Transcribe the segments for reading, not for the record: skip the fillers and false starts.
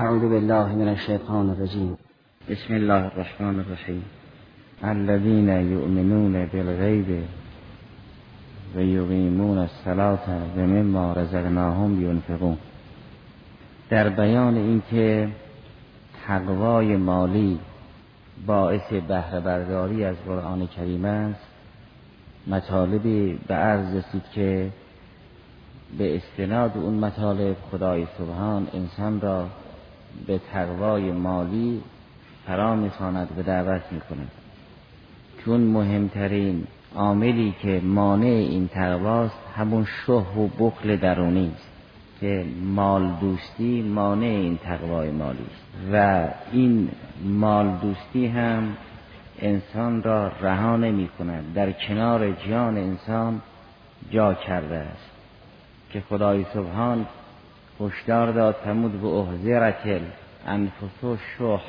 اعوذ بالله من الشیطان الرجیم. بسم الله الرحمن الرحیم. الذين يؤمنون بالغیب و یقیمون الصلاة و مما رزقناهم ينفقون. در بیان اینکه تقوای مالی باعث بهره برداری از قرآن کریم است، مطالبی به عرض رسید که به استناد اون مطالب خدای سبحان انسان را به تقوای مالی فرا می‌خواند و دعوت می‌کند، چون مهمترین عاملی که مانع این تقواست همون شح و بخل درونی است که مال دوستی مانع این تقوای مالی است و این مال دوستی هم انسان را رها نمی‌کند، در کنار جان انسان جا کرده است که خدای سبحان هشدار داد: تمود به احذرت انفس و شح،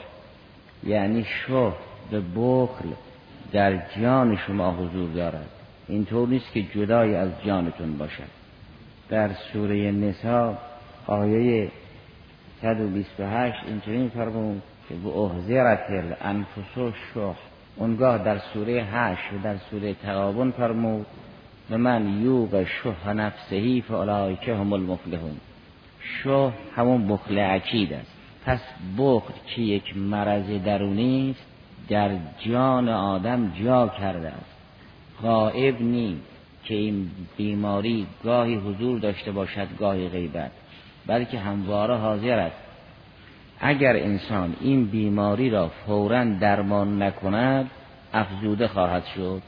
یعنی شح به بخل در جان شما حضور دارد، اینطور نیست که جدای از جانتون باشد. در سوره نساء آیه 128 اینطوری فرمود که به احذرت انفس و شح. اونگاه در سوره 8 و در سوره تغابن فرمود: و من یوق شح نفسه فاولئک هم المفلحون. شح همون بخل عقید است. پس بخل که یک مرض درونی است در جان آدم جا کرده است، غائب نیست که این بیماری گاهی حضور داشته باشد گاهی غیبت، بلکه همواره حاضر است. اگر انسان این بیماری را فوراً درمان نکند افزوده خواهد شد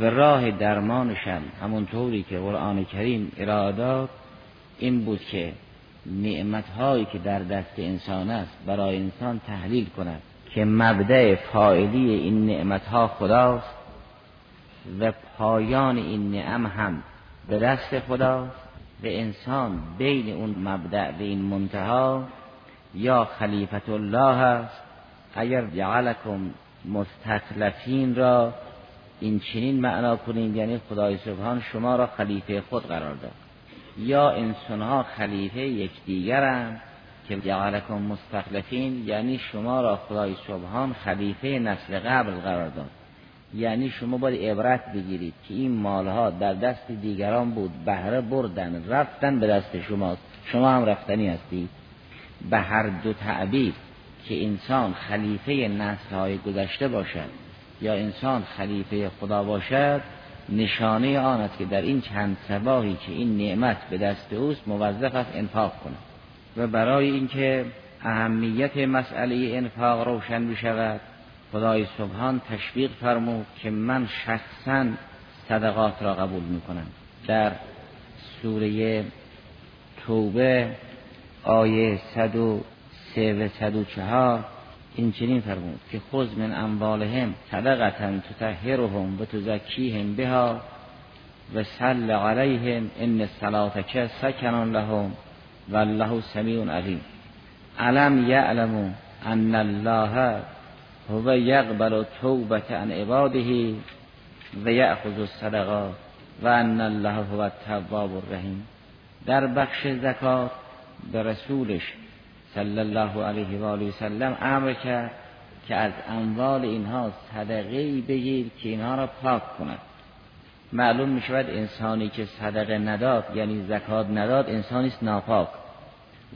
و راه درمانش هم همونطوری که قرآن کریم ارائه داد این بود که نعمت‌هایی که در دست انسان است برای انسان تحلیل کند که مبدأ فاعلی این نعمت‌ها خداست و پایان این نعم هم به دست خداست و انسان بین اون مبدأ و این منتها یا خلیفت الله است. اگر جعلکم مستخلفین را این چنین معنا کنیم یعنی خدای سبحان شما را خلیفه خود قرار داد، یا انسانها خلیفه یکدیگرند که جعلکم مستخلفین یعنی شما را خدای سبحان خلیفه نسل قبل قرار داد، یعنی شما باید عبرت بگیرید که این مالها در دست دیگران بود، بهره بردن، رفتن به دست شماست، شما هم رفتنی هستید. به هر دو تعبیر، که انسان خلیفه نسل‌های گذشته باشد یا انسان خلیفه خدا باشد، نشانه آن است که در این چند صباحی که این نعمت به دست اوست موظف است انفاق کند. و برای اینکه اهمیت مسئله انفاق روشن بشود خدای سبحان تشویق فرمود که من شخصاً صدقات را قبول میکنم. در سوره توبه آیه 103 و 104 اینچنین فرمود که خذ من اموالهم صدقة تطهرهم و تزکیهم بها و صل علیهم ان صلاتک سکن لهم والله سمیع علیم. علم یعلم ان الله هو یقبل التوبة عن عباده و یأخذ الصدقات و ان الله هو التواب الرحیم. در بخش زکات به رسولش صلی الله علیه و آله و سلم امر کرد که از اموال اینها صدقه‌ای بگیر که اینها را پاک کند. معلوم می شود انسانی که صدقه نداد یعنی زکات نداد انسانی است ناپاک،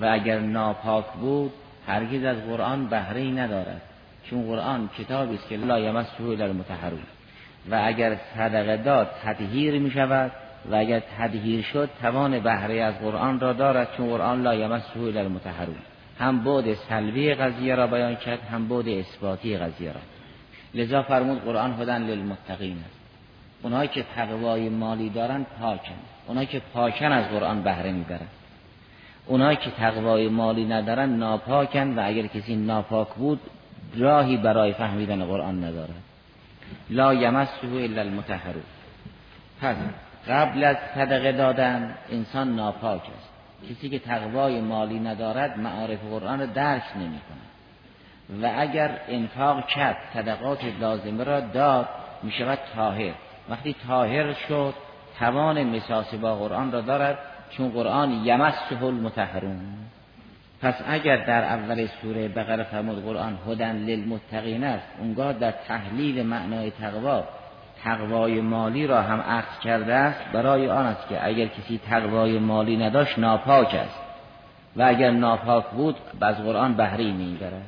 و اگر ناپاک بود هرگز از قرآن بهره‌ای ندارد، چون قرآن کتابی است که لا یمسه الا المطهرون. و اگر صدقه داد تطهیر می شود و اگر تطهیر شد توان بهره از قرآن را دارد، چون قرآن لا یمسه الا المطهرون. هم بعد سلبی قضیه را بیان کرد هم بعد اثباتی قضیه را، لذا فرمود قرآن هدی للمتقین است. اونایی که تقوای مالی دارن پاکن، اونایی که پاکن از قرآن بهره میبرن، اونایی که تقوای مالی ندارن ناپاکن و اگر کسی ناپاک بود راهی برای فهمیدن قرآن ندارد. لا یمسه الا المطهرون. پس قبل از صدقه دادن انسان ناپاک است. کسی که تقوای مالی ندارد معارف قرآن را درک نمی‌کند و اگر انفاق کرد صدقات لازمه را داد می‌شود طاهر. وقتی طاهر شد توان مساس با قرآن را دارد، چون قرآن یمسه المطهرون. پس اگر در اول سوره بقره فرمود قرآن هدن للمتقین است، اونگاه در تحلیل معنای تقوا، تقوای مالی را هم عکس کرده است، برای آن است که اگر کسی تقوای مالی نداشت ناپاک است و اگر ناپاک بود از قرآن بهره می‌برد.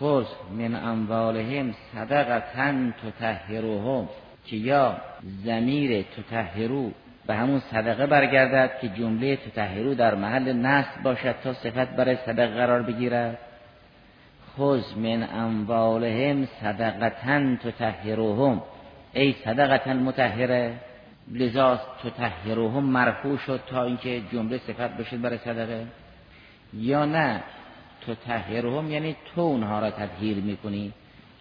خذ من اموالهم صدقة تطهرهم، که یا ضمیر تطهرو به همون صدقه برگردد که جمله تطهرو در محل نصب باشد تا صفت برای صدقه قرار بگیرد. خذ من اموالهم صدقة تطهرهم، ای صدقة مطهره، لذا تطهرهم مرفوع شد تا اینکه جمله صفت بشه برای صدقه. یا نه تطهرهم یعنی تو اونها را تطهیر میکنی،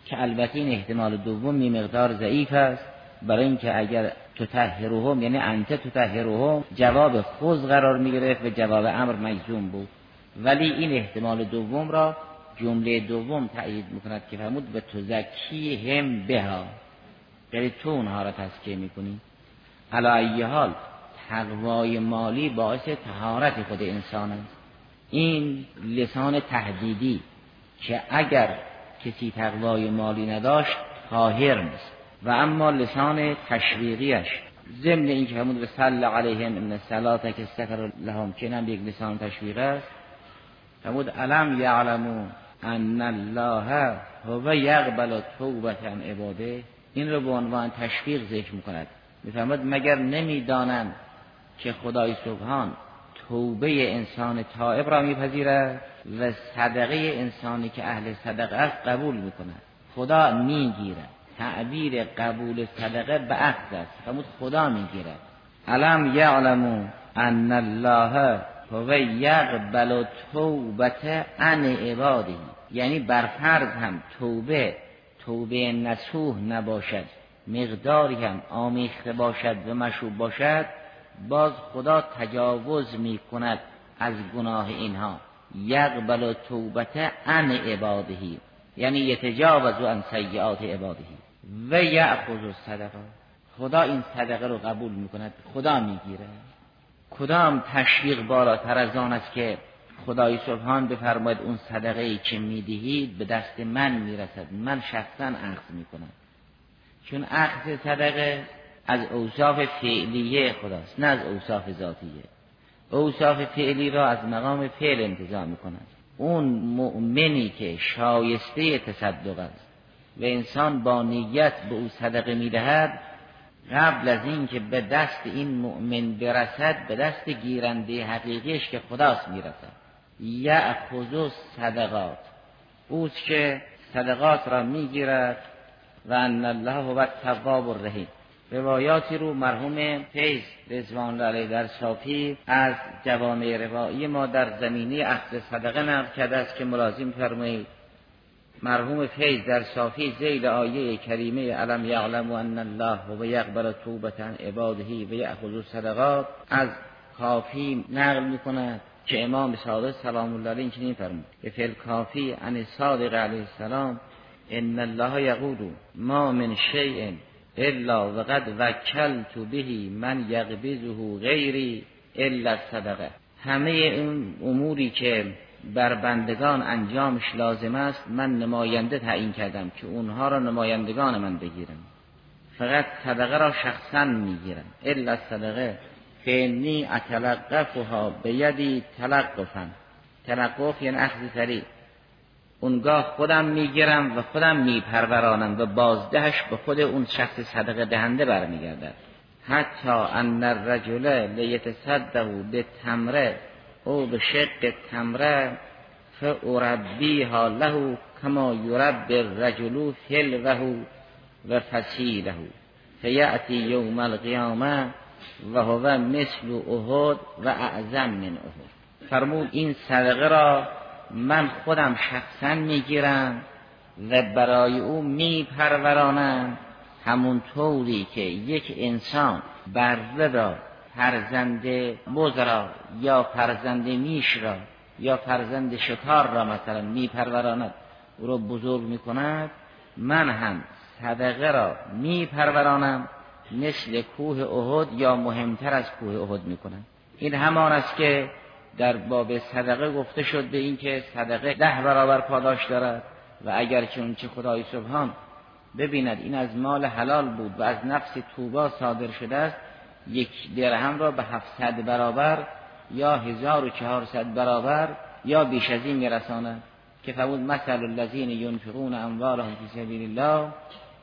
که البته این احتمال دوم می مقدار ضعیف است، برای اینکه اگر تطهرهم یعنی انت تطهرهم جواب خذ قرار می گرفت و جواب امر مجزوم بود، ولی این احتمال دوم را جمله دوم تأیید میکند که فرمود به تزکیهم بها، یعنی تو اونها را تزکیه میکنی. علی ای حال تقوای مالی باعث طهارت خود انسان است. این لسان تهدیدی که اگر کسی تقوای مالی نداشت طاهر نیست، و اما لسان تشویقیش ضمن این که همون صلی علیهم ان الصلاه که سکر لهم، که اینم یک لسان تشویق است. همون علم یعلمو ان الله هو یقبل توبه عباده، این رو به عنوان تشویق ذکر میکند. میفرماد مگر نمیدانند که خدای سبحان توبه انسان تائب را میپذیرد و صدقه انسانی که اهل صدقه است قبول میکند. خدا میگیرد، تعبیر قبول صدقه به عقد است، همون خدا میگیرد. علم یعلمو ان الله هو یقبل توبه عن عباده، یعنی برفرض هم توبه نصوح نباشد، مقداری هم آمیخته باشد و مشروب باشد، باز خدا تجاوز می کند از گناه اینها. یقبل توبته عن عبادهی یعنی یتجاوز عن سیئات عبادهی و یأخذ الصدقه، خدا این صدقه رو قبول می کند، خدا می گیره. کدام تشویق بالاتر از آن است که خدای سبحان بفرماید اون صدقه ای که می دهید به دست من می رسد، من شخصا اخذ می کنم. چون اخذ صدقه از اوصاف فعلیه خداست، نه از اوصاف ذاتیه. اوصاف فعلی را از مقام فعل انتزاع می‌کند. اون مؤمنی که شایسته تصدق است و انسان با نیت به او صدقه می‌دهد، قبل از این که به دست این مؤمن برسد به دست گیرنده حقیقیش که خداست میرسد. یأخذ الصدقات، او که صدقات را میگیرد. و ان الله هو التواب الرحیم. روایاتی رو مرحوم فیض رضوان الله علیه در صافی از جوامع روایی ما در زمینه اخذ صدقه نقل کرده است که ملازم فرمایید. مرحوم فیض در صافی ذیل آیه کریمه علم یعلم ان الله هو یقبل توبه عباده و یأخذ الصدقات از کافی نقل میکند که امام صادق سلام الله علیه اینچنین فرمود به فعل کافی عن صادق علیه السلام ان الله یقول ما من شیء الا وقد وکلت به من یقبضه غیری الا الصدقه. همه این اموری که بر بندگان انجامش لازم است من نماینده تعیین کردم که اونها را نمایندگان من بگیرن، فقط صدقه را شخصا میگیرن. الا الصدقه فانی اتلقفها بیدی تلقفا، تلقف یعنی اخذ سریع، اونگاه خودم میگیرم و خودم میپرورانم و بازدهش به خود اون شخص صدقه دهنده برمیگردد. حتی ان الرجل لیتصدق بالتمره او بشق تمره فأربیها له کما یربی الرجل حلوه و فصیله فیأتی یوم القیامه و هو مثل احد و اعظم من احد. فرمود این صدقه را من خودم شخصا میگیرم و برای او میپرورانم، همونطوری که یک انسان برده را، فرزند بز را، یا فرزند میش را، یا فرزند شکار را مثلا میپروراند، او را بزرگ میکند، من هم صدقه را میپرورانم، مثل کوه احد یا مهمتر از کوه احد میکنم. این همان است که در باب صدقه گفته شد به این که صدقه 10 برابر پاداش دارد و اگر که اون چه خدای سبحان ببیند این از مال حلال بود و از نفس توبا صادر شده است، 1 درهم را به 700 برابر یا 1400 برابر یا بیش از این میرساند که فرمود مثل الذین ينفقون اموالهم فی سبیل الله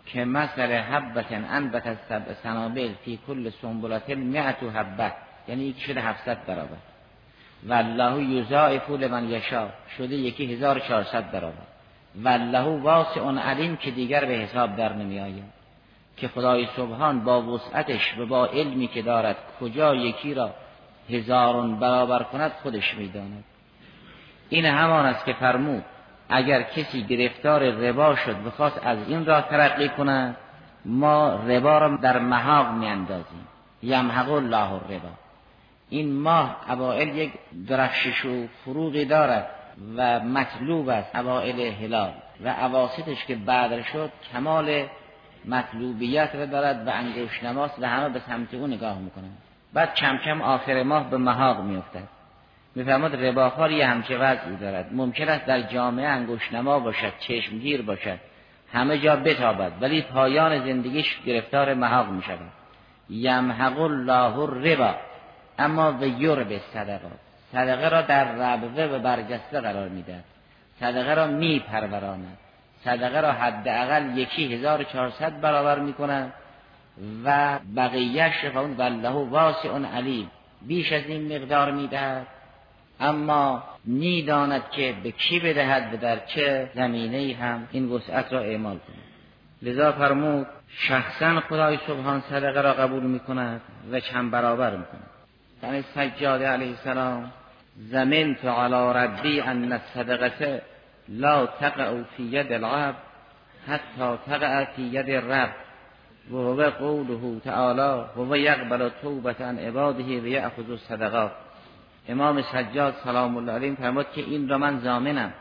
که مثل حبة انبتت 7 سنابل فی کل سنبلة 100 حبة، یعنی یکی شده 700 برابر والله یضاعف لمن یشاء شده یکی 1400 برابر والله واسع علیم که دیگر به حساب در نمی آید که خدای سبحان با وسعتش و با علمی که دارد کجا یکی را 1000 برابر کند خودش می داند. این همان است که فرمود اگر کسی گرفتار ربا شد و خواست از این راه ترقی کند ما ربا را در محاق می اندازیم یمحق الله الربا. این ماه اوائل یک درخشش و فروغی دارد و مطلوب است اوائل هلال و اواسطش که بدر شد کمال مطلوبیت را دارد و انگشت نماس و همه به سمت او نگاه میکنند. بعد کم کم آخر ماه به محاق میافتد. میفرماد رباخوار یه همچه وضعی دارد، ممکن است در جامعه انگشت‌نما باشد، چشمگیر باشد، همه جا بتابد، ولی پایان زندگیش گرفتار محاق می شود. یمحق الله الربا اما و یربی الصدقات، صدقه را در ربوه و برجسته قرار میدهد، صدقه را میپروراند، صدقه را حداقل 1400 برابر میکند و بقیه‌اش را والله واسع علیم بیش از این مقدار میدهد اما میداند که به کی بدهد و در چه زمینه‌ای هم این وسعت را اعمال کند. لذا فرمود شخصا خدای سبحان صدقه را قبول میکند و چند برابر میکند. یعنی سجاد علیه السلام ضمنت علی ربی ان الصدقه لا تقع فی ید العبد حتی تقع فی ید الرب و هو قوله تعالی هو یقبل توبة عن عباده و یأخذ الصدقات. امام سجاد سلام الله علیه فرمود که این را من ضامنم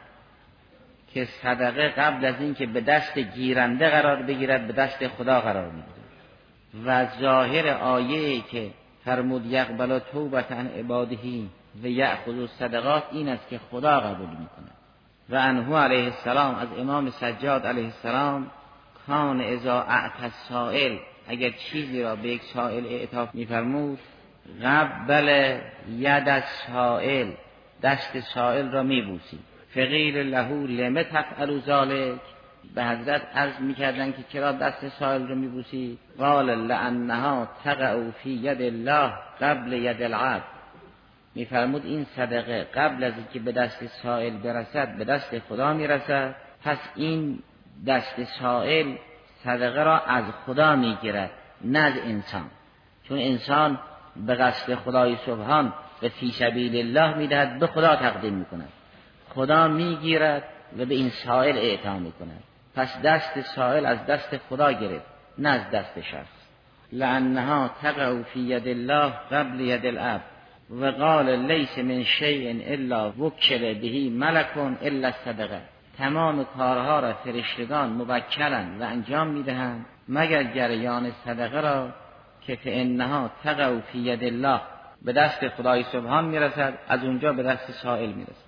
که صدقه قبل از اینکه به دست گیرنده قرار بگیرد به دست خدا قرار میگیرد و ظاهر آیه‌ای که فرمود یقبل توبة عن عباده و یأخذ الصدقات این است که خدا قبول میکنه. و انهو علیه السلام از امام سجاد علیه السلام کان اذا اعطى السائل اگر چیزی را به یک سائل اعطا میفرمود قبل ید السائل دست سائل را میبوسید. فقیل له لم تفعل ذلك به حضرت عرض میکردن که چرا دست سائل را میبوسید؟ قال لانها تقع فی ید الله قبل ید العبد. میفرمود این صدقه قبل از اینکه به دست سائل برسد به دست خدا میرسد، پس این دست سائل صدقه را از خدا میگیرد نه از انسان، چون انسان به قصد خدای سبحان و فی سبیل الله میدهد به خدا تقدیم میکند، خدا میگیرد و به این سائل اعطا میکند. پس دست سائل از دست خدا گرفت نه از دست شخص. لانها تقع فی ید الله قبل ید العبد و قال لیس من شیء الا وکل به ملک الا الصدقه. تمام کارها را فرشتگان موکلند و انجام میدهند مگر جریان صدقه را که فإنها تقع فی ید الله به دست خدای سبحان میرسد، از اونجا به دست سائل میرسد.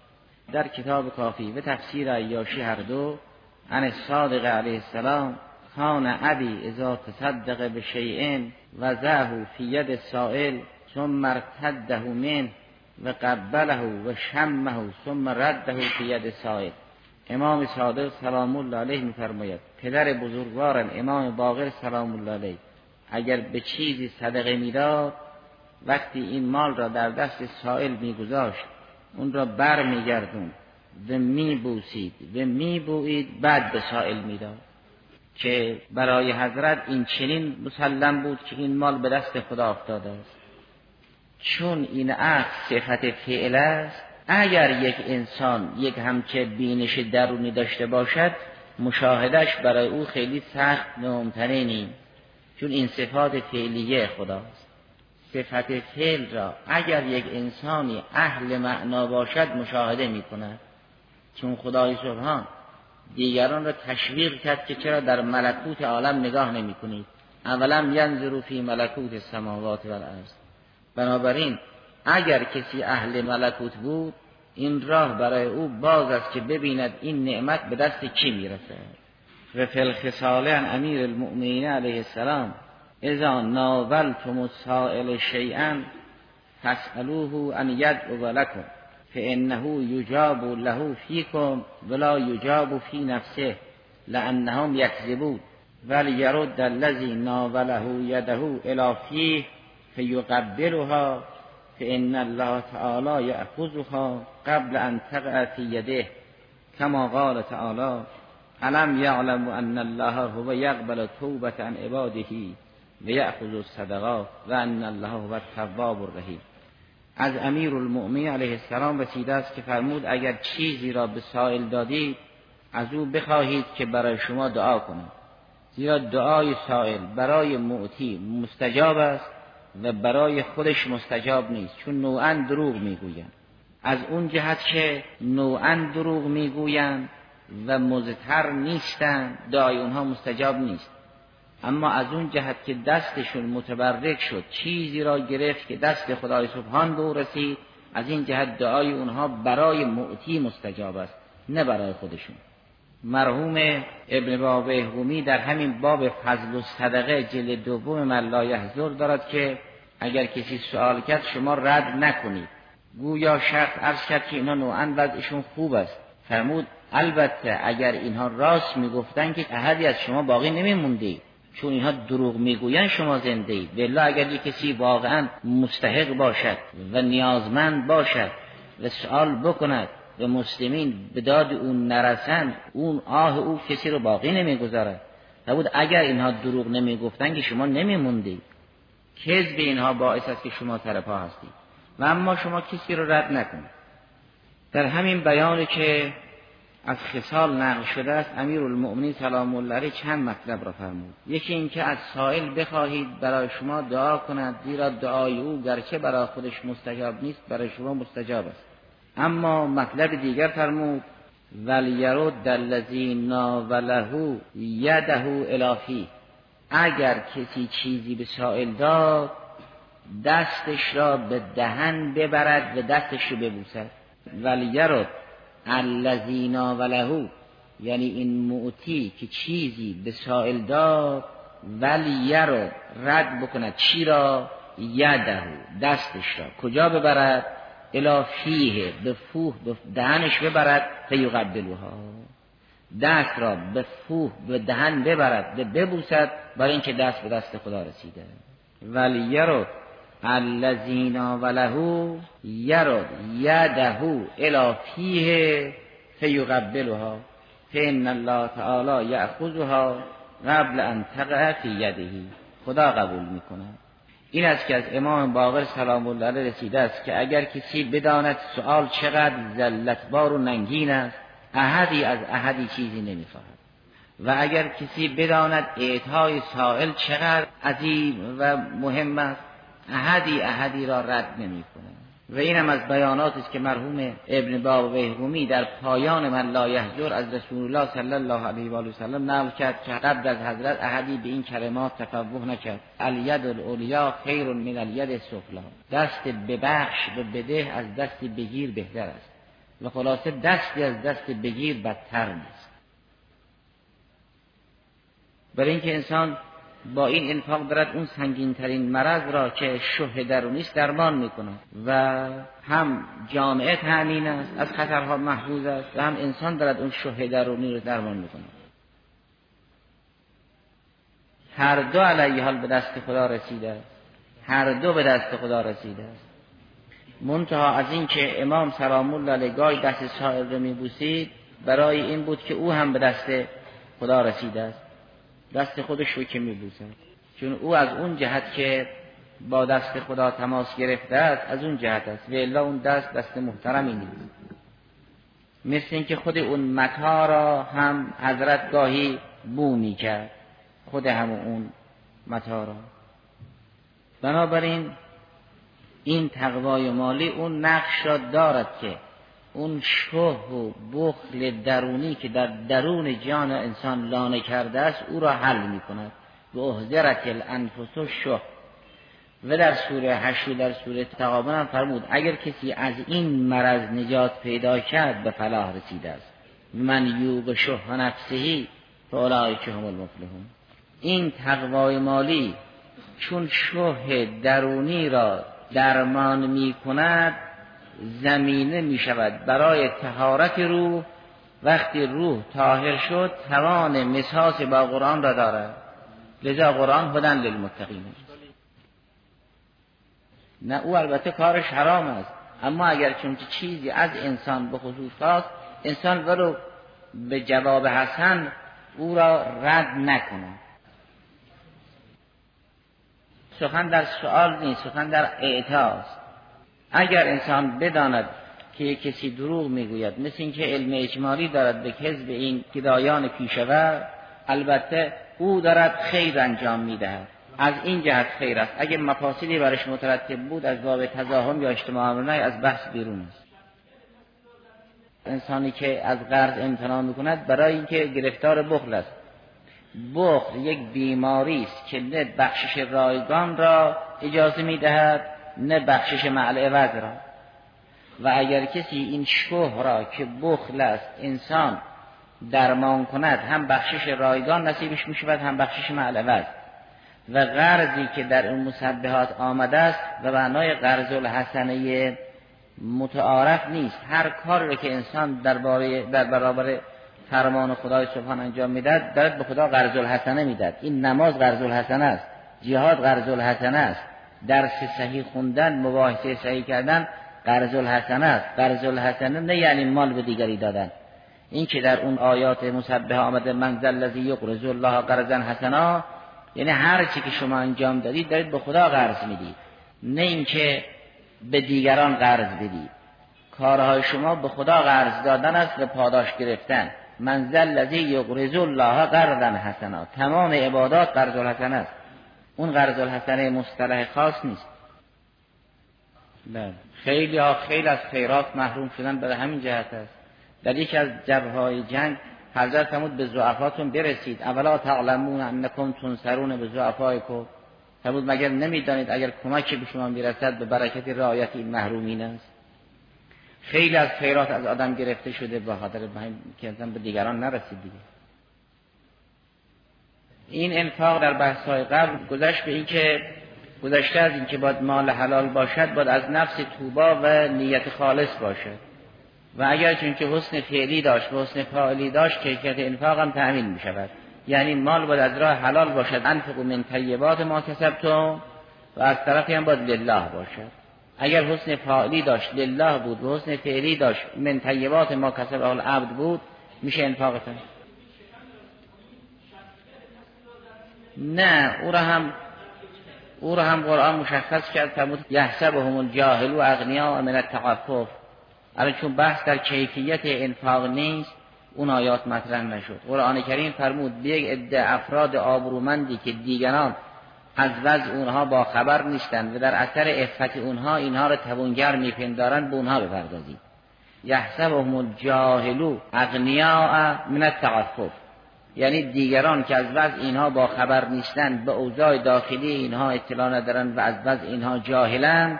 در کتاب کافی و تفسیر عیاشی هر دو عن صادق علیه السلام کان ابی اذا تصدق بشیء وضعه فی ید السائل ثم ارتده منه و قبله و شمه ثم رده فی ید السائل. امام صادق سلام الله علیه میفرماید پدر بزرگوارم امام باقر سلام الله علیه اگر به چیزی صدقه میداد وقتی این مال را در دست سائل میگذاشت اون را بر میگردون و میبوسید و میبویید بعد به سائل میداد که برای حضرت این چنین مسلم بود که این مال به دست خدا افتاده است. چون این عقل صفت فعل است اگر یک انسان یک همچه بینش درونی داشته باشد مشاهدش برای او خیلی سخت ممتنع نیست، چون این صفات فعلیه خداست. صفت فعل را اگر یک انسانی اهل معنا باشد مشاهده می کند، چون خدای سبحان دیگران را تشویق کرد که چرا در ملکوت عالم نگاه نمی کنید، اولا ینظروا فی ملکوت السماوات والارض. بنابراین اگر کسی اهل ملکوت بود این راه برای او باز است که ببیند این نعمت به دست کی میرسه. و فی الخصال عن امیر المؤمنین علیه السلام اذا ناولتم السائل شیئا فاسألوه ان یدعو لکم فانه یجاب له فیکم ولا یجاب فی نفسه لانهم یکذبون وليرد الذی ناوله یده الی فیه فیقبلها فإن الله تعالی یأخذها قبل أن تقع في يده كما قال تعالی ألم يعلم أن الله هو يقبل التوبة عن عباده ويأخذ الصدقات وأن الله هو التواب الرحیم. از امیرالمؤمنین علیه السلام وصیت است که فرمود اگر چیزی را به سائل دادید از او بخواهید که برای شما دعا کند، زیرا دعای سائل برای معطی مستجاب است و برای خودش مستجاب نیست، چون نوعاً دروغ میگویند. از اون جهت که نوعاً دروغ میگویند و مزتر نیستند دعای اونها مستجاب نیست، اما از اون جهت که دستشون متبرک شد، چیزی را گرفت که دست خدای سبحان به او رسید، از این جهت دعای اونها برای معطی مستجاب است نه برای خودشون. مرحوم ابن وابه قومی در همین باب فضل و صدقه جلد دوم ملایه حضور دارد که اگر کسی سوال کرد شما رد نکنید. گویا شخص عرض کرد که اینا نوعاً وضعشون خوب است، فرمود البته اگر اینها راست میگفتن که احدی از شما باقی نمیموندی، چون اینها دروغ میگوین شما زنده اید. بله اگر یک کسی واقعاً مستحق باشد و نیازمند باشد و سوال بکند و مسلمین به داد اون نرسند، اون آه او کسی رو باقی نمیگذاره. نبود اگر اینها دروغ نمیگفتن که شما نمیموندید. کذب اینها باعث است که شما ترپا هستید و اما شما کسی رو رد نکنید. در همین بیانی که از خصال نقل شده است امیرالمؤمنین سلام الله علیه چند مطلب را فرمود. یکی این که از سائل بخواهید برای شما دعا کند، زیرا دعای او گرچه برای خودش مستجاب نیست برای شما مستجاب است. اما مطلب دیگر فرمود وَلْيَرُدَّ الَّذِي نَاوَلَهُ يَدَهُ اِلَى فِیه، اگر کسی چیزی به سائل داد دستش را به دهن ببرد و دستش را ببوسد. وَلْيَرُدَّ الَّذِي نَاوَلَهُ یعنی این معطی که چیزی به سائل داد وَلْيَرُدَّ رد بکند چی را؟ يَدَهُ دستش را کجا ببرد؟ الا فیه به فوه به دهنش ببرد فیقبلوها دست را به فوه به دهن ببرد و ببوسد برای اینکه دست به دست خدا رسیده. ولی یرد الذین ولهو یرد یدهو الا فیه فیقبلوها فإن الله تعالی یأخذها قبل أن تقع فی یده خدا قبول میکنه. این است که از امام باقر سلام الله علیه رسیده است که اگر کسی بداند سؤال چقدر ذلتبار و ننگین است، احدی از احدی چیزی نمی‌خواهد. و اگر کسی بداند اعطای سائل چقدر عظیم و مهم است، احدی را رد نمی‌کند. و اینم از بیاناتی است که مرحوم ابن باقر قومی در پایان من لا یحضر از رسول الله صلی الله علیه و آله و سلم نقل کرد که قبل از حضرت احدی به این کلمات تفوه نکرد الید العلیا خیر من الید السفلی، دست ببخش و بده از دست بگیر بهتر است، و خلاصه دستی از دست بگیر بدتر نیست. برای اینکه انسان با این انفاق دارد اون سنگین ترین مرض را که شح درونی است درمان میکنه و هم جامعه تامین است از خطرها محفوظ است و هم انسان دارد اون شح درونی رو درمان میکنه. هر دو علیه حال به دست خدا رسیده است، هر دو به دست خدا رسیده است. منتها از این که امام سلام الله علیه گاهی دست سائل رو میبوسید برای این بود که او هم به دست خدا رسیده است، دست خودش رو که میبوسد، چون او از اون جهت که با دست خدا تماس گرفته است از اون جهت است، و الا اون دست محترمی نیست. مثل اینکه خود اون متا را هم حضرت گاهی بو میکرد، خود هم اون متا را. بنابراین این تقوای مالی اون نقش را دارد که اون شح و بخل درونی که در درون جان انسان لانه کرده است او را حل می کند. به احضرت الانفس شح و در سوره 8 و در سوره تغابن هم فرمود اگر کسی از این مرض نجات پیدا کرد به فلاح رسیده است. من یوب شح نفسهی فاولئک هم المفلحون. این تقوای مالی چون شح درونی را درمان می کند زمینه می شود برای طهارت روح. وقتی روح طاهر شد توان مساس با قرآن را دارد، لذا قرآن هدن للمتقین. نه او البته کارش حرام است، اما اگر چون چیزی از انسان به خصوص خواست انسان ولو به جواب حسن او را رد نکنه. سخن در سؤال نیست، سخن در اعطا است. اگر انسان بداند که کسی دروغ میگوید، مثل این که علم اجمالی دارد به کذب این گدایان پیشور، البته او دارد خیر انجام میدهد، از این جهت خیر است. اگر مفاسدی برش مترتب بود از باب تزاحم یا اجتماع امرنه از بحث بیرون است. انسانی که از قرض امتناع میکند برای اینکه گرفتار بخل است. بخل یک بیماری است که نه بخشش رایگان را اجازه میدهد نه بخشش معلعوض را. و اگر کسی این شح را که بخل است انسان درمان کند، هم بخشش رایگان نصیبش می شود هم بخشش معلوض. و قرضی که در اون مسبحات آمده است و معنای قرض الحسنه متعارف نیست. هر کاری که انسان در برابر فرمان خدای سبحان انجام میدهد دارد به خدا قرض الحسنه میدهد. این نماز قرض الحسنه است، جهاد قرض الحسنه است، درس صحیح خوندن، مباحثه صحیح کردن قرض الحسنه است. قرض الحسنه نه یعنی مال به دیگری دادن. این که در اون آیات مسبحه آمده من ذا الذی یقرض الله قرضا حسنا، یعنی هر چی که شما انجام دادید دارید به خدا قرض میدید، نه اینکه به دیگران قرض بدید. کارهای شما به خدا قرض دادن است و پاداش گرفتن. من ذا الذی یقرض الله قرضا حسنا، تمام عبادات قرض الحسنه است. اون قرض الحسنه مصطلح خاص نیست. بله، خیلی از خیرات محروم شدن برای همین جهت است. در یکی از جبهه‌های جنگ حضرت فرمود به ضعفاتون برسید، اولا تعلمون انکم تنصرون به ضعفایکم، فرمود مگر نمیدانید اگر کمکی به شما میرسد به برکت رعایت این محرومین است. خیلی از خیرات از آدم گرفته شده به خاطر که انسان به دیگران نرسید دیگه. این انفاق در بحث‌های قبل گذشت به این که گذشته از این که باید مال حلال باشد، باید از نفس توبا و نیت خالص باشد. و اگر چون که حسن فعلی داشت و حسن فاعلی داشت کیفیت انفاق هم تأمین می شود. یعنی مال باید از راه حلال باشد، انفقوا من طیبات ما کسبتم، و از طرفی هم باید لله باشد. اگر حسن فاعلی داشت لله بود و حسن فعلی داشت من طیبات ما کسب العبد بود، میشه انفاق تن. نه، او را هم قرآن مشخص کرد، فرمود یحسبهم الجاهل و اغنیاء من التعفف. الان چون بحث در کیفیت انفاق نیست اون آیات مطرح نشد. قرآن کریم فرمود به یک عده افراد آبرومندی که دیگران از وضع اونها با خبر نیستند و در اثر عفت اونها اینها را توانگر میپندارند، به اونها بپردازید. یحسبهم الجاهل اغنیاء من التعفف، یعنی دیگران که از وضع اینها با خبر نیستند، به اوضاع داخلی اینها اطلاع ندارند و از وضع اینها جاهلند،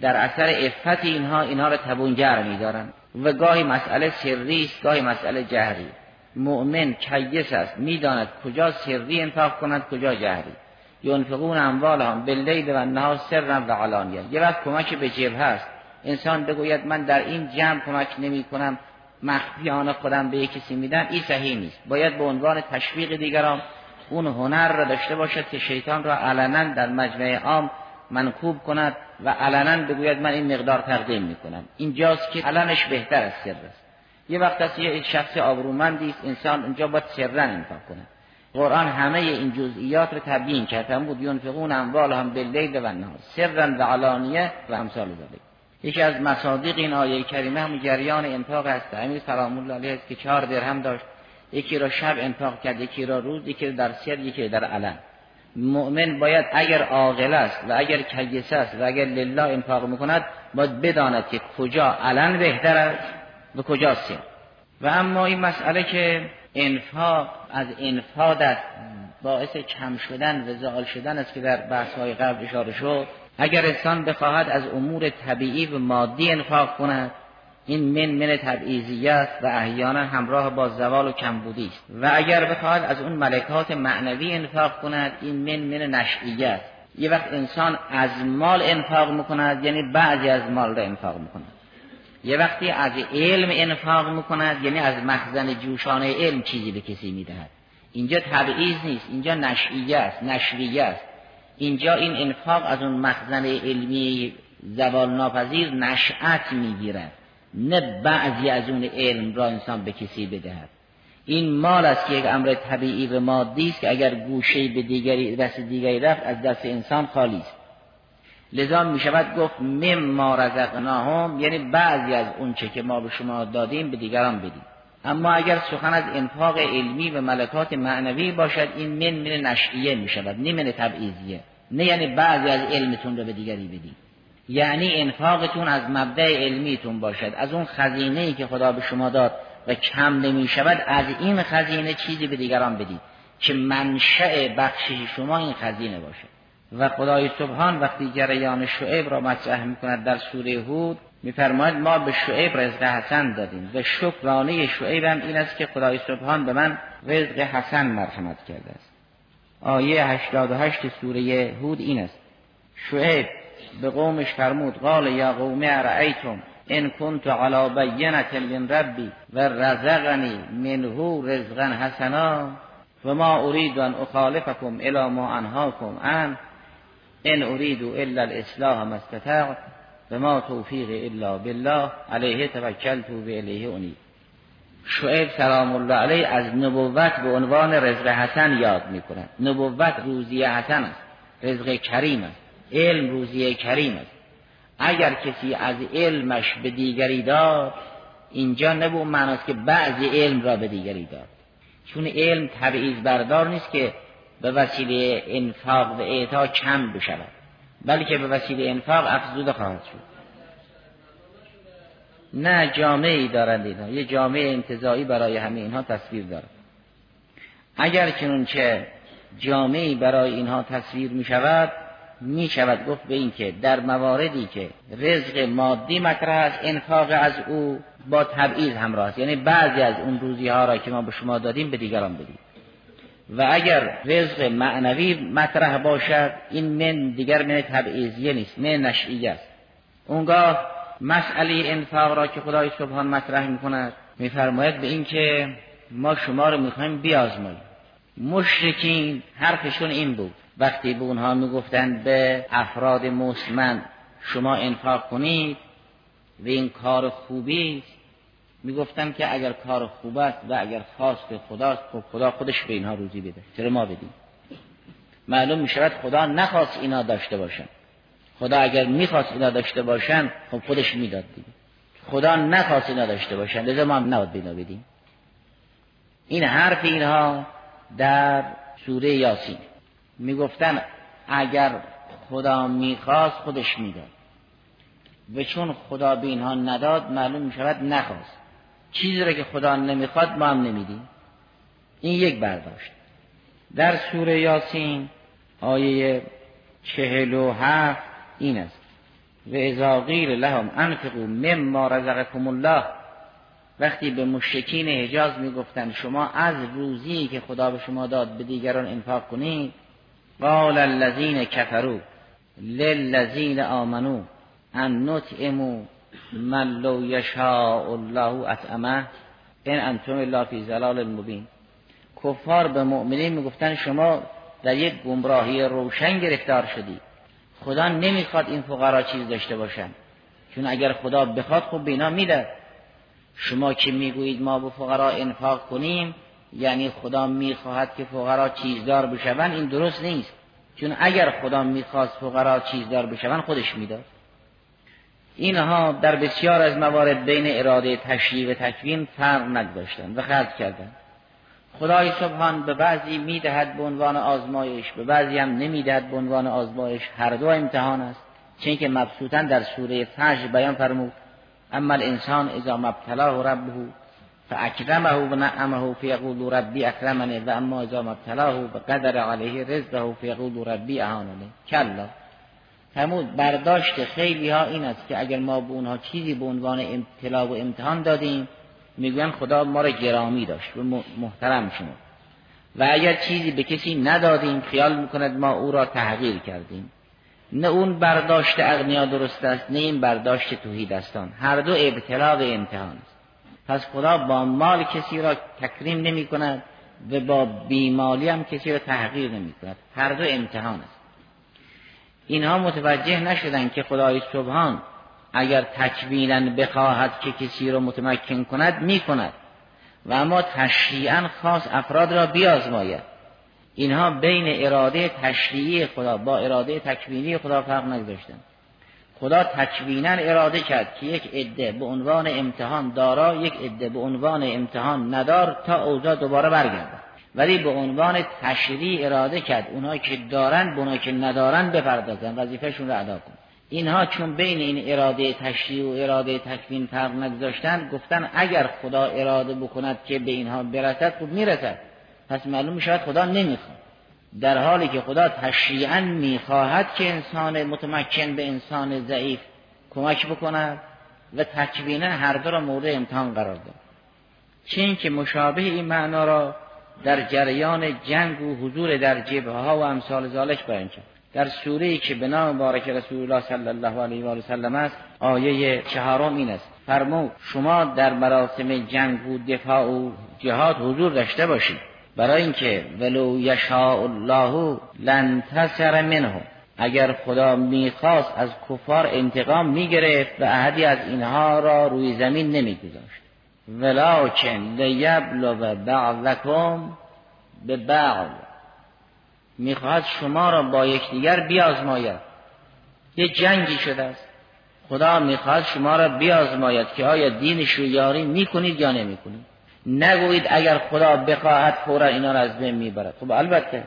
در اثر عفت اینها را تبونگر می‌دارند. و گاهی مسئله سری است، گاهی مسئله جهری. مؤمن کیس است، می‌داند کجا سری انفاق کند کجا جهری. ینفقون اموالهم باللیل و النهار سرا و علانیه. یه وقت کمک به جبهه است، انسان بگوید من در این جمع کمک نمی‌کنم، مخفیانه خودم به کسی میدم، این صحیح نیست. باید به عنوان تشویق دیگران اون هنر را داشته باشد که شیطان را علنا در مجمع عام منکوب کند و علنا بگوید من این مقدار تقدیم میکنم. اینجاست که علنش بهتر از سر است. یه وقت است یه شخص آبرومندی است، انسان اونجا باید سرا انفاق کنه. قرآن همه این جزئیات رو تبیین کرده بود. ینفقون اموالهم باللیل و النهار سرا و علانیه و امثال ذلک. یکی از مصادیق این آیه کریمه هم جریان انفاق است. امیر سلام الله علیه است که 4 درهم داشت، یکی را شب انفاق کرد، یکی را روز، یکی را در سر، یکی در علن. مؤمن باید اگر عاقل است و اگر کیس است و اگر لله انفاق میکند باید بداند که کجا علن بهتر است و کجا سر. و اما این مسئله که انفاق از انفاد است باعث کم شدن و زوال شدن است که در بحث‌های قبل اشاره شد. اگر انسان بخواهد از امور طبیعی و مادی انفاق کند، این من تبعیضیت و احیانا همراه با زوال و کمبودی است. و اگر بخواهد از اون ملکات معنوی انفاق کند، این من نشئیت. یه وقت انسان از مال انفاق میکند، یعنی بعضی از مال را انفاق میکند. یه وقتی از علم انفاق میکند، یعنی از مخزن جوشانه علم چیزی به کسی میدهد. اینجا تبعیض نیست، اینجا نشئیه است، نشریه است. اینجا این انفاق از اون مخزن علمی زوال ناپذیر نشأت میگیرد، نه بعضی از اون علم را انسان به کسی بدهد. این مال است که یک امر طبیعی و مادی است که اگر گوشه به دیگری دست دیگری رفت، از دست انسان خالی است. لذا می شود گفت مما رزقناهم، یعنی بعضی از اون چه که ما به شما دادیم به دیگران بدیم. اما اگر سخن از انفاق علمی و ملکات معنوی باشد، این من نشئیه می شود، نه من تبعیضیه. نه یعنی بعضی از علمتون رو به دیگری بدید، یعنی انفاقتون از مبدأ علمیتون باشد، از اون خزینه‌ای که خدا به شما داد و کم نمی شود، از این خزینه چیزی به دیگران بدید که منشأ بخشش شما این خزینه باشه. و خدای سبحان وقتی جریان شعیب را مطرح میکند در سوره هود، میفرماید ما به شعیب رزق حسن دادیم و شکرانه شعیب هم این است که خدای سبحان به من رزق حسن مرحمت کرده است. آیه 88 سوره هود این است. شعیب به قومش فرمود قال یا قوم ارأیتم ان كنت على بینة من ربی و رزقنی منه رزقا حسنا و ما اريد ان اخالفكم الى ما انهاكم عنه ان اريد الا الاصلاح ما استطعت و ما توفیق الا بالله علیه توکلت و الیه انیب. شعیب سلام الله علیه از نبوت به عنوان رزق حسن یاد میکنه. نبوت روزی حسن است، رزق کریم است، علم روزی کریم است. اگر کسی از علمش به دیگری داد، اینجا نه به اون معناست که بعضی علم را به دیگری داد، چون علم تبعیض بردار نیست که به وسیله انفاق و اعطا کم بشود، بلکه به وسیله انفاق افزوده خواهد شد. نه جامعه‌ای دارند اینها، یه جامعه انتزاعی برای همه اینها تصویر دارد. اگر چنون که جامعه‌ای برای اینها تصویر می شود گفت به این که در مواردی که رزق مادی مطرح است، انفاق از او با تبعیض همراه است، یعنی بعضی از اون روزی ها را که ما به شما دادیم به دیگران بدید. و اگر رزق معنوی مطرح باشد، این من دیگر من تبعیضیه نیست، من نشئیه است. اونگاه مسئله انفاق را که خدای سبحان مطرح می کند، می فرماید به این که ما شما را می خواهیم بیازماییم. مشرکین حرفشون این بود وقتی به اونها میگفتند به افراد مسلمان شما انفاق کنید و این کار خوبی است، میگفتند که اگر کار خوب است و اگر خواست خداست، خدا خودش به اینها روزی بده، چرا ما بدیم؟ معلوم میشود خدا نخواست اینا داشته باشن. خدا اگر میخواست اینا داشته باشن، خب خودش میداد دیگه. خدا نخواست اینا داشته باشن، لذا ما نباید به اینا بدیم. این حرف اینها در سوره یاسین. میگفتن اگر خدا میخواست خودش میداد، و چون خدا به اینها نداد، معلوم میشود نخواست. چیزی را که خدا نمیخواد ما هم نمیدیم. این یک برداشت. در سوره یاسین آیه 47 این است و اذا قیل لهم انفقوا مما رزقكم الله، وقتی به مشرکین حجاز میگفتن شما از روزی که خدا به شما داد به دیگران انفاق کنید، قال الذين كفروا للذين آمنوا ان نطعم من لو يشاء الله اطعمه ان انتم الا في ضلال مبين. کفار به مؤمنین میگفتن شما در یک گمراهی روشن گرفتار شدی، خدا نمیخواد این فقرا چیز داشته باشن، چون اگر خدا بخواد خب به اینا میده. شما که میگویید ما به فقرا انفاق کنیم، یعنی خدا میخواهد که فقرا چیزدار بشوند، این درست نیست، چون اگر خدا میخواست فقرا چیزدار بشوند خودش میداد. اینها در بسیار از موارد بین اراده تشریع و تکوین فرق نداشتند و خرج کردند. خدای سبحان به بعضی میدهد به عنوان آزمایش، به بعضی هم نمیدهد به عنوان آزمایش. هر دو امتحان است، چون که مبسوطاً در سوره فجر بیان فرمود اما الانسان اذا ما ابتلاه ربه فاکرمه و نعمه فیقول ربی اکرمنی و اما اذا ما ابتلاه بقدر علیه رزقه فیقول ربی اهاننی. کلا، همون برداشت خیلی ها این است که اگر ما به اونها چیزی به عنوان ابتلا و امتحان دادیم میگن خدا ما را گرامی داشت و محترم شما، و اگر چیزی به کسی ندادیم خیال میکند ما او را تحقیر کردیم. نه اون برداشت اغنیا درست است، نه این برداشت توحیدستان. هر دو ابتلا و امتحان است. پس خدا با مال کسی را تکریم نمی کند و با بیمالی هم کسی را تحقیر نمی کند. هر دو امتحان است. اینها متوجه نشدن که خدای سبحان اگر تکویناً بخواهد که کسی را متمکن کند می کند، و اما تشریعاً خاص افراد را بیازماید. اینها بین اراده تشریعی خدا با اراده تکوینی خدا فرق نگذاشتند. خدا تکویناً اراده کرد که یک عده به عنوان امتحان دارا، یک عده به عنوان امتحان ندار، تا اوضاع دوباره برگردد. ولی به عنوان تشریع اراده کرد اونایی که دارن به اونایی که ندارن بپردازن، وظیفهشون رو ادا کن. اینها چون بین این اراده تشریع و اراده تکوین فرق نگذاشتن، گفتن اگر خدا اراده بکند که به اینها برسد خب میرسد. پس معلوم شد خدا نمیخواد، در حالی که خدا تشریعاً میخواهد که انسان متمکن به انسان ضعیف کمک بکند و تکویناً هر دو را مورد امتحان قرار داد. چنین که مشابه این معنا را در جریان جنگ و حضور در جبهه ها و امثال ذالک بیان کرد. در سوره‌ای که به نام مبارک رسول الله صلی الله علیه و سلم است، آیه 4 این است: فرمود شما در مراسم جنگ و دفاع و جهاد حضور داشته باشید، برای اینکه ولو یشاء الله لانتصر منه، اگر خدا میخواست از کفار انتقام میگرفت و احدی از اینها را روی زمین نمیگذاشت. ولکن لیبلو بعضکم ببعض، میخواهد شما را با یکدیگر بیازماید. یه جنگی شده است، خدا میخواهد شما را بیازماید که آیا دینش رو یاری میکنید یا نمیکنید. نگویید اگر خدا بخواهد فورا اینا را از بین میبرد. خب البته،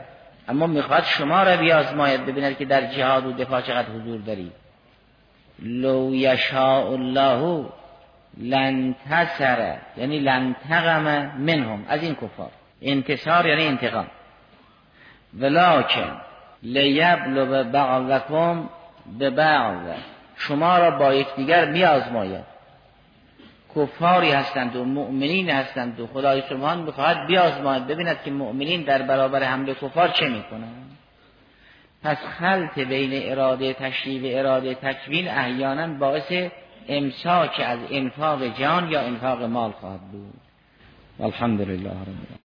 اما میخواهد شما را بیازماید، ببیند که در جهاد و دفاع چقدر حضور دارید. لو یشاء الله لانتصر، یعنی لانتقم منهم، از این کفار. انتصار یعنی انتقام. ولکن لیبلو بعضکم ببعض، شما را با یکدیگر بیازماید. کفاری هستند و مؤمنین هستند و خدای سبحان میخواهد بیازماید، ببیند که مؤمنین در برابر حمله کفار چه میکنند. پس خلط بین اراده تشریع و اراده تکوین احیانا باعث امساک از انفاق جان یا انفاق مال خواهد بود. الحمدلله رب العالمین.